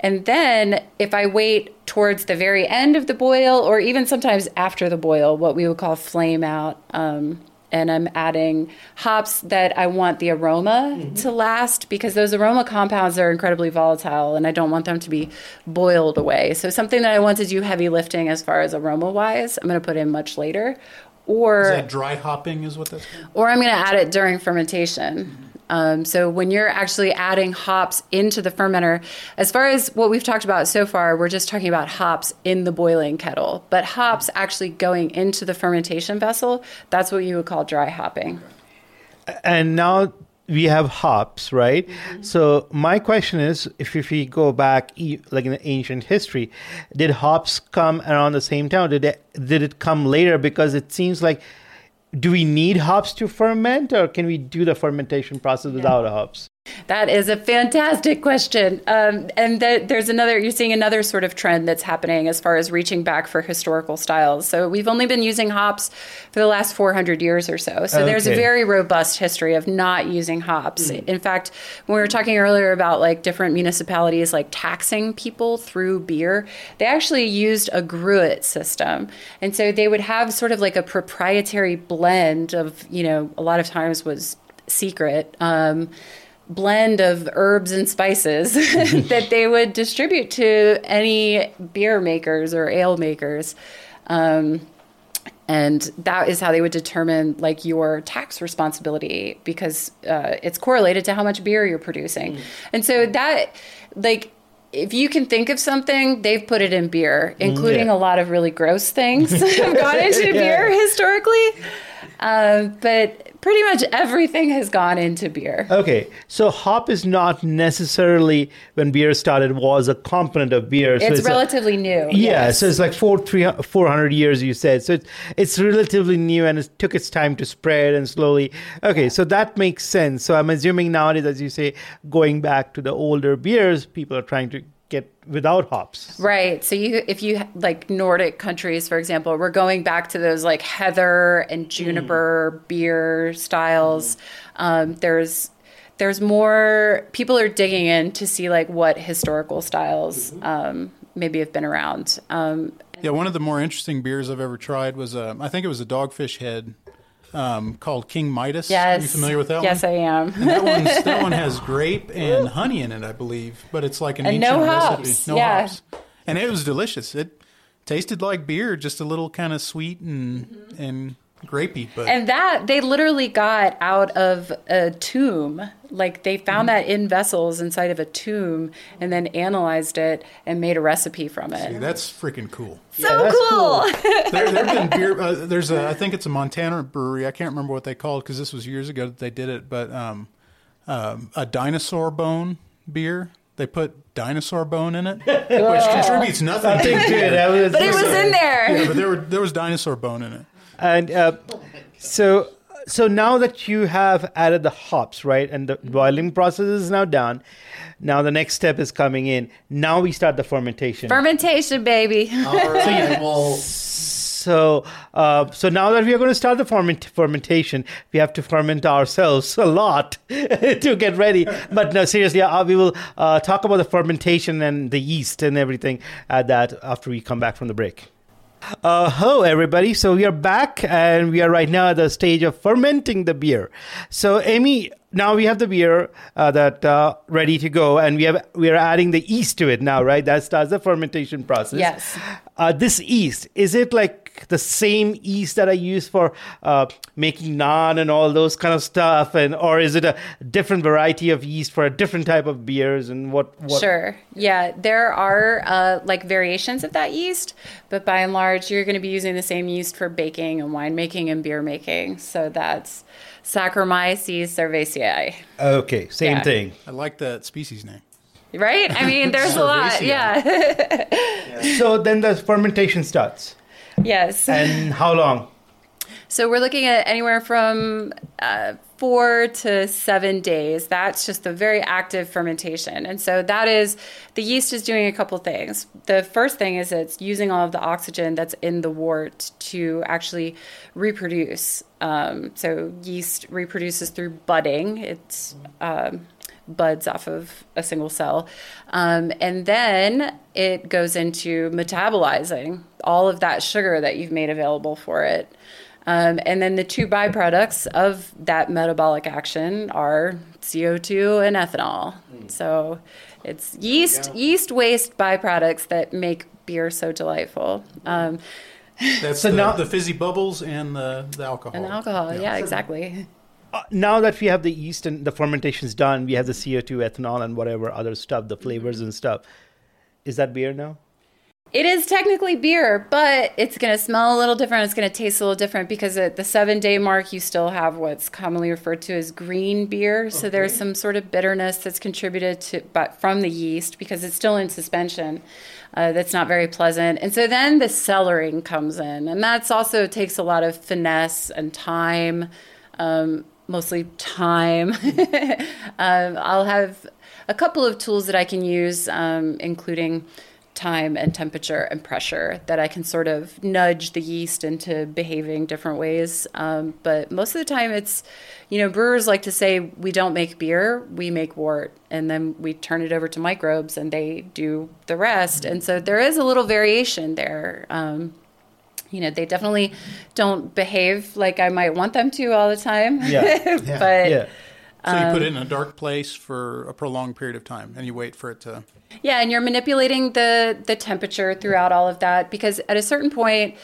and then if I wait towards the very end of the boil, or even sometimes after the boil, what we would call flame out, um, and I'm adding hops that I want the aroma mm-hmm. to last, because those aroma compounds are incredibly volatile and I don't want them to be boiled away. So something that I want to do heavy lifting as far as aroma-wise, I'm going to put in much later. Or, is that dry hopping is what that's called? Or I'm going to add it during fermentation. Mm-hmm. Um, so when you're actually adding hops into the fermenter, as far as what we've talked about so far, we're just talking about hops in the boiling kettle. But hops actually going into the fermentation vessel, that's what you would call dry hopping. And now we have hops, right? Mm-hmm. So my question is, if, if we go back like in the ancient history, did hops come around the same time? Did it, did it come later? Because it seems like... Do we need hops to ferment, or can we do the fermentation process without yeah. hops? That is a fantastic question. Um, and th- there's another, you're seeing another sort of trend that's happening as far as reaching back for historical styles. So we've only been using hops for the last four hundred years or so. So okay. there's a very robust history of not using hops. Mm. In fact, when we were talking earlier about like different municipalities, like taxing people through beer, they actually used a gruit system. And so they would have sort of like a proprietary blend of, you know, a lot of times was secret, um, blend of herbs and spices that they would distribute to any beer makers or ale makers. Um, and that is how they would determine like your tax responsibility, because uh, it's correlated to how much beer you're producing. Mm. And so that like, if you can think of something, they've put it in beer, including yeah. a lot of really gross things that have gone into yeah. beer historically. Uh, but pretty much everything has gone into beer. Okay. So hop is not necessarily, when beer started, was a component of beer. So it's, it's relatively a, new. Yeah. Yes. So it's like four, three, four hundred years, you said. So it's, it's relatively new, and it took its time to spread and slowly. Okay. So that makes sense. So I'm assuming nowadays, as you say, going back to the older beers, people are trying to get without hops. Right. So you, if you like Nordic countries, for example, we're going back to those like heather and juniper mm. beer styles. Mm. Um, there's there's more, people are digging in to see like what historical styles um, maybe have been around. Um, yeah, one of the more interesting beers I've ever tried was, a, I think it was a Dogfish Head um, called King Midas. Yes. Are you familiar with that yes, one? Yes, I am. That, that one has grape and honey in it, I believe, but it's like an and ancient no hops. recipe. No yeah. hops. And it was delicious. It tasted like beer, just a little kind of sweet and mm-hmm. and grapey. But and that they literally got out of a tomb. Like they found mm-hmm. that in vessels inside of a tomb, and then analyzed it and made a recipe from it. See, that's freaking cool. So yeah, cool. cool. there, there've been beer. Uh, there's a. I think it's a Montana brewery. I can't remember what they called because this was years ago that they did it. But um, um, a dinosaur bone beer. They put dinosaur bone in it, cool. which contributes nothing to it. But it was in there. Yeah, but there, were, there was dinosaur bone in it. And uh, so so now that you have added the hops, right, and the boiling process is now done, now the next step is coming in. Now we start the fermentation. Fermentation, baby. All right. Well, So uh, so now that we are going to start the ferment- fermentation, we have to ferment ourselves a lot to get ready. But no, seriously, uh, we will uh, talk about the fermentation and the yeast and everything at that after we come back from the break. Uh, hello, everybody. So we are back, and we are right now at the stage of fermenting the beer. So, Amy, now we have the beer uh, that uh, ready to go, and we have we are adding the yeast to it now, right? That starts the fermentation process. Yes. Uh, this yeast, is it like the same yeast that I use for uh, making naan and all those kind of stuff, and or is it a different variety of yeast for a different type of beers? And what? what... Sure. Yeah, there are uh, like variations of that yeast, but by and large, you're going to be using the same yeast for baking and winemaking and beer making. So that's Saccharomyces cerevisiae. Okay, same yeah. thing. I like that species name. Right? I mean, there's a lot. Yeah. yeah. So then the fermentation starts. Yes. And how long? So we're looking at anywhere from uh, four to seven days. That's just the very active fermentation. And so that is, the yeast is doing a couple things. The first thing is it's using all of the oxygen that's in the wort to actually reproduce. Um, so yeast reproduces through budding. It's... Um, buds off of a single cell. Um, and then it goes into metabolizing all of that sugar that you've made available for it. Um, and then the two byproducts of that metabolic action are C O two and ethanol. Mm. So it's yeast, yeast waste byproducts that make beer so delightful. Um, That's so the, now, the fizzy bubbles and the, the alcohol. And the alcohol, yeah, yeah exactly. Uh, now that we have the yeast and the fermentation's done, we have the C O two, ethanol, and whatever other stuff, the flavors and stuff. Is that beer now? It is technically beer, but it's going to smell a little different. It's going to taste a little different because at the seven-day mark, you still have what's commonly referred to as green beer. So okay. there's some sort of bitterness that's contributed to, but from the yeast because it's still in suspension. Uh, that's not very pleasant. And so then the cellaring comes in, and that's also takes a lot of finesse and time. Um, Mostly time. um, I'll have a couple of tools that I can use, um, including time and temperature and pressure, that I can sort of nudge the yeast into behaving different ways. Um, but most of the time it's, you know, brewers like to say, we don't make beer, we make wort. And then we turn it over to microbes and they do the rest. And so there is a little variation there. Um, You know, they definitely don't behave like I might want them to all the time. Yeah. yeah. but yeah. So you put it in a dark place for a prolonged period of time and you wait for it to... Yeah, and you're manipulating the, the temperature throughout all of that because at a certain point,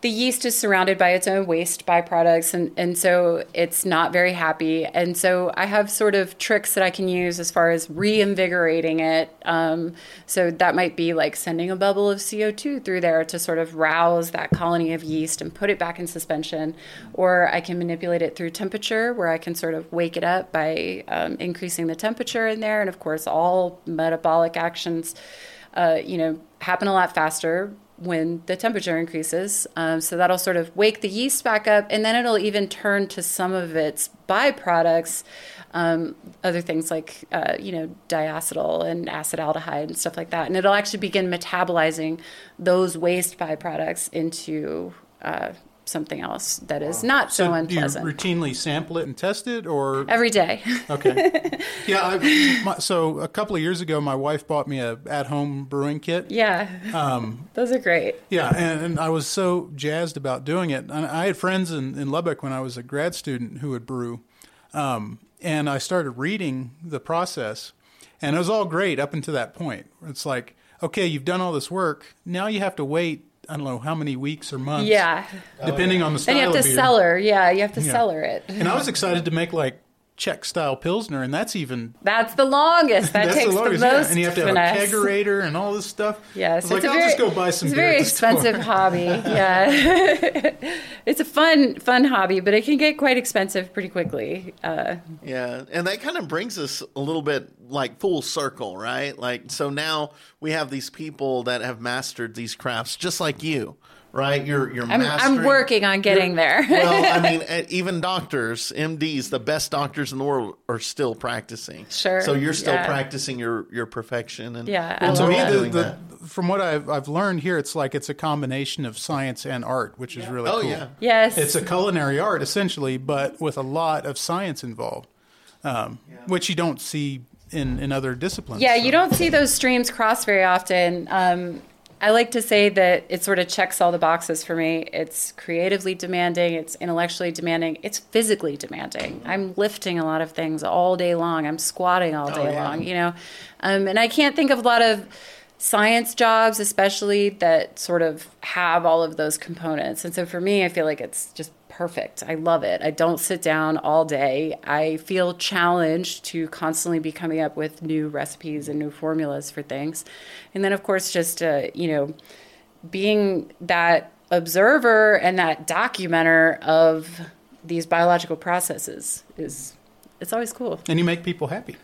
the yeast is surrounded by its own waste byproducts and, and so it's not very happy. And so I have sort of tricks that I can use as far as reinvigorating it. Um, so that might be like sending a bubble of C O two through there to sort of rouse that colony of yeast and put it back in suspension. Or I can manipulate it through temperature where I can sort of wake it up by Um, increasing the temperature in there. And of course, all metabolic actions, uh, you know, happen a lot faster when the temperature increases. Um, so that'll sort of wake the yeast back up, and then it'll even turn to some of its byproducts, um, other things like, uh, you know, diacetyl and acetaldehyde and stuff like that. And it'll actually begin metabolizing those waste byproducts into uh, something else that is not so, so unpleasant. Do you routinely sample it and test it, or every day? Okay. Yeah. I've, my, so a couple of years ago, my wife bought me a at-home brewing kit. Yeah. Um, those are great. Yeah, and, and I was so jazzed about doing it. And I had friends in, in Lubbock when I was a grad student who would brew, um, and I started reading the process, and it was all great up until that point. It's like, okay, you've done all this work. Now you have to wait, I don't know, how many weeks or months. Yeah. Depending oh, yeah. on the style of beer. And you have to cellar. Yeah, you have to yeah. cellar it. And I was excited to make like Czech-style Pilsner, and that's even... That's the longest. That takes the, longest, the most yeah. And you have to have finesse. A kegerator and all this stuff. Yes. Yeah, so I was like, I'll very, just go buy some beer. It's a very expensive hobby. Yeah. It's a fun, fun hobby, but it can get quite expensive pretty quickly. Uh, yeah. And that kind of brings us a little bit like full circle, right? Like, so now we have these people that have mastered these crafts just like you. Right, you're you're I'm, mastering. I'm working on getting you're, there. Well, I mean, even doctors, M Ds, the best doctors in the world are still practicing. Sure. So you're still yeah. practicing your, your perfection, and yeah. And so either the, the, from what I've I've learned here, it's like it's a combination of science and art, which is yeah. really oh, cool. Yeah. Yes. It's a culinary art essentially, but with a lot of science involved, um, yeah. which you don't see in, in other disciplines. Yeah, so. You don't see those streams cross very often. Um, I like to say that it sort of checks all the boxes for me. It's creatively demanding. It's intellectually demanding. It's physically demanding. I'm lifting a lot of things all day long. I'm squatting all day oh, yeah. long, you know. Um, and I can't think of a lot of science jobs, especially, that sort of have all of those components. And so for me, I feel like it's just perfect. I love it. I don't sit down all day. I feel challenged to constantly be coming up with new recipes and new formulas for things. And then, of course, just, uh, you know, being that observer and that documenter of these biological processes is, it's always cool. And you make people happy.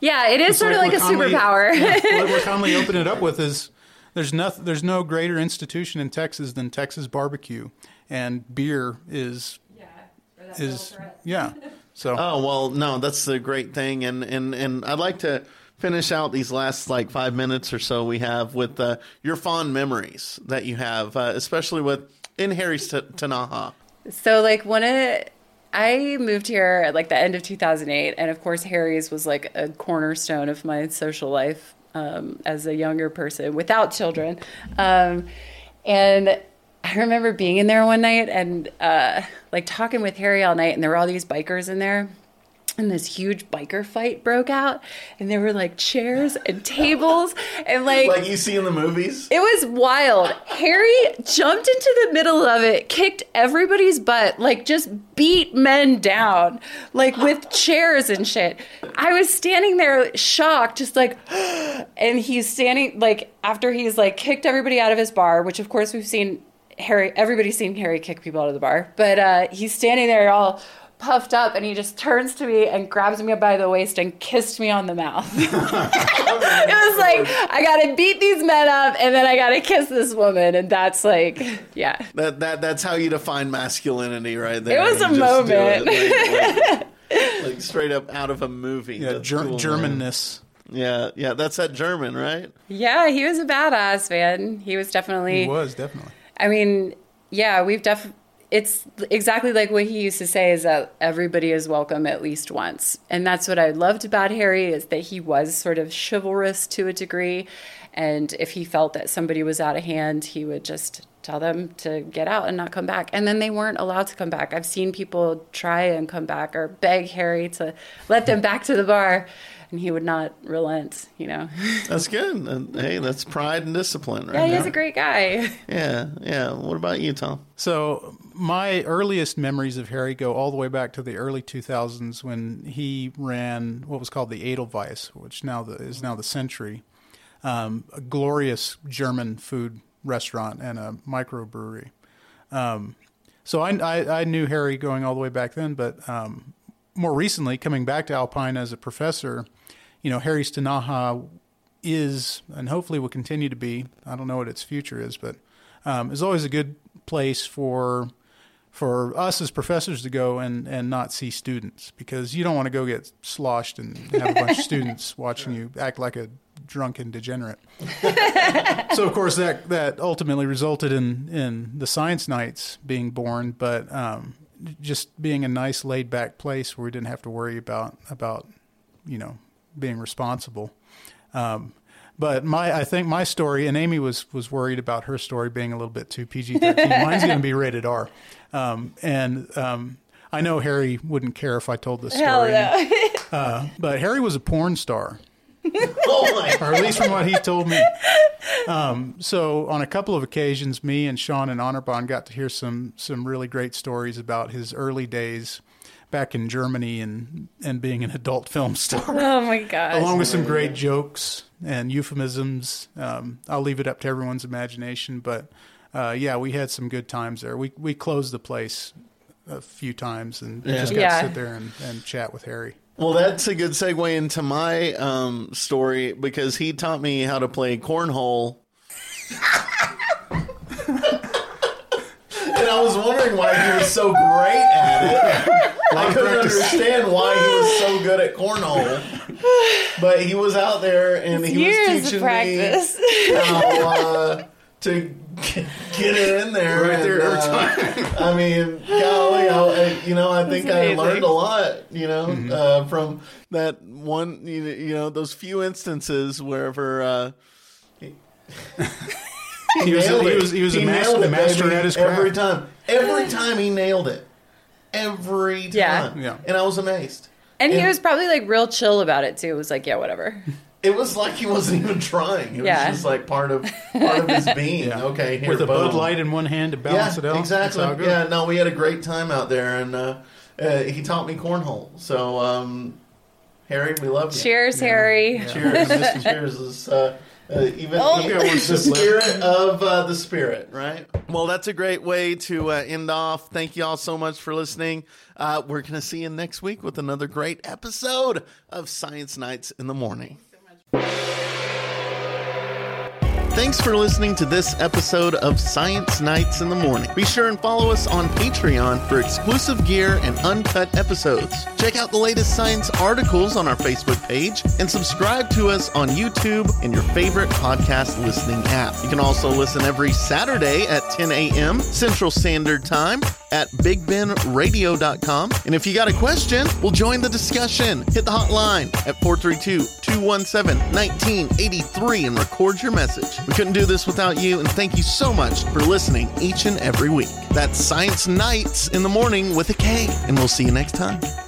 Yeah, it is it's sort like of like a commonly, superpower. Yeah, what we're commonly opening it up with is there's no, there's no greater institution in Texas than Texas barbecue, and beer is yeah, that is yeah. So oh well, no, that's the great thing, and and and I'd like to finish out these last like five minutes or so we have with uh, your fond memories that you have, uh, especially with in Harry's Tinaja. So like one of. I moved here at like the end of two thousand eight, and of course Harry's was like a cornerstone of my social life um, as a younger person without children. Um, and I remember being in there one night and uh, like talking with Harry all night, and there were all these bikers in there. And this huge biker fight broke out, and there were like chairs and tables and like like you see in the movies. It was wild. Harry jumped into the middle of it, kicked everybody's butt, like just beat men down, like with chairs and shit. I was standing there shocked, just like, and he's standing like after he's like kicked everybody out of his bar, which of course we've seen Harry. Everybody's seen Harry kick people out of the bar, but uh, he's standing there all puffed up, and he just turns to me and grabs me by the waist and kissed me on the mouth. It was like, I gotta beat these men up, and then I gotta kiss this woman, and that's like, yeah. That that that's how you define masculinity, right there. It was a moment, like, like, like straight up out of a movie. Yeah, ger- cool, Germanness. Man. Yeah, yeah, that's that German, right? Yeah, he was a badass, man. He was definitely. He was definitely. I mean, yeah, we've definitely. It's exactly like what he used to say, is that everybody is welcome at least once. And that's what I loved about Harry, is that he was sort of chivalrous to a degree. And if he felt that somebody was out of hand, he would just tell them to get out and not come back. And then they weren't allowed to come back. I've seen people try and come back or beg Harry to let them back to the bar, and he would not relent, you know. That's good. And, hey, that's pride and discipline, right? Yeah, he's now. A great guy. Yeah, yeah. What about you, Tom? So my earliest memories of Harry go all the way back to the early two thousands when he ran what was called the Edelweiss, which now the, is now the Century, um, a glorious German food restaurant and a microbrewery. Um, so I, I, I knew Harry going all the way back then, but um, more recently, coming back to Alpine as a professor, you know, Harry's Tinaja is, and hopefully will continue to be, I don't know what its future is, but um, is always a good place for for us as professors to go and, and not see students, because you don't want to go get sloshed and have a bunch of students watching sure. you act like a drunken degenerate. So, of course, that, that ultimately resulted in, in the Science Nights being born, but um, just being a nice laid-back place where we didn't have to worry about, about you know, being responsible. Um, but my, I think my story, and Amy was, was worried about her story being a little bit too P G thirteen. Mine's going to be rated R. Um, and um, I know Harry wouldn't care if I told this story. Hell no. Uh, but Harry was a porn star. Oh, or at least from what he told me. Um, so on a couple of occasions, me and Sean and Anirban got to hear some some really great stories about his early days back in Germany and, and being an adult film star. Oh, my gosh. Along with some great jokes and euphemisms. Um, I'll leave it up to everyone's imagination. But, uh, yeah, we had some good times there. We we closed the place a few times and yeah. just got yeah. to sit there and, and chat with Harry. Well, that's a good segue into my um, story, because he taught me how to play cornhole. And I was wondering why he was so great at it. I couldn't understand why he was so good at cornhole. But he was out there and he Years was teaching me how uh, to get her in there. Right and, there every uh, time. I mean, golly, I, you know, I think I learned a lot, you know, mm-hmm. uh, from that one, you know, those few instances wherever uh, he, he, he, was a, he was he was he a master, it, master at his craft. Every time. Every time he nailed it. Every time. Yeah. Yeah. And I was amazed. And, and he was probably like real chill about it too. It was like, yeah, whatever. It was like he wasn't even trying. It yeah. was just like part of part of his being. Yeah. Okay, here, with a Bud Light in one hand to balance yeah, it out. Exactly. Yeah. No, we had a great time out there, and uh, uh, he taught me cornhole. So, um, Harry, we love you. Cheers, yeah. Harry. Yeah. Cheers. This is, cheers. This, uh, uh, even oh. the spirit of uh, the spirit, right? Well, that's a great way to uh, end off. Thank you all so much for listening. Uh, we're going to see you next week with another great episode of Science Nights in the Morning. Thanks for listening to this episode of Science Nights in the Morning. Be sure and follow us on Patreon for exclusive gear and uncut episodes. Check out the latest science articles on our Facebook page and subscribe to us on YouTube and your favorite podcast listening app. You can also listen every Saturday at ten a.m. Central Standard Time at big ben radio dot com. And if you got a question, we'll join the discussion. Hit the hotline at four three two, two one seven, one nine eight three and record your message. We couldn't do this without you, and thank you so much for listening each and every week. That's Science Nights in the Morning with a K, and we'll see you next time.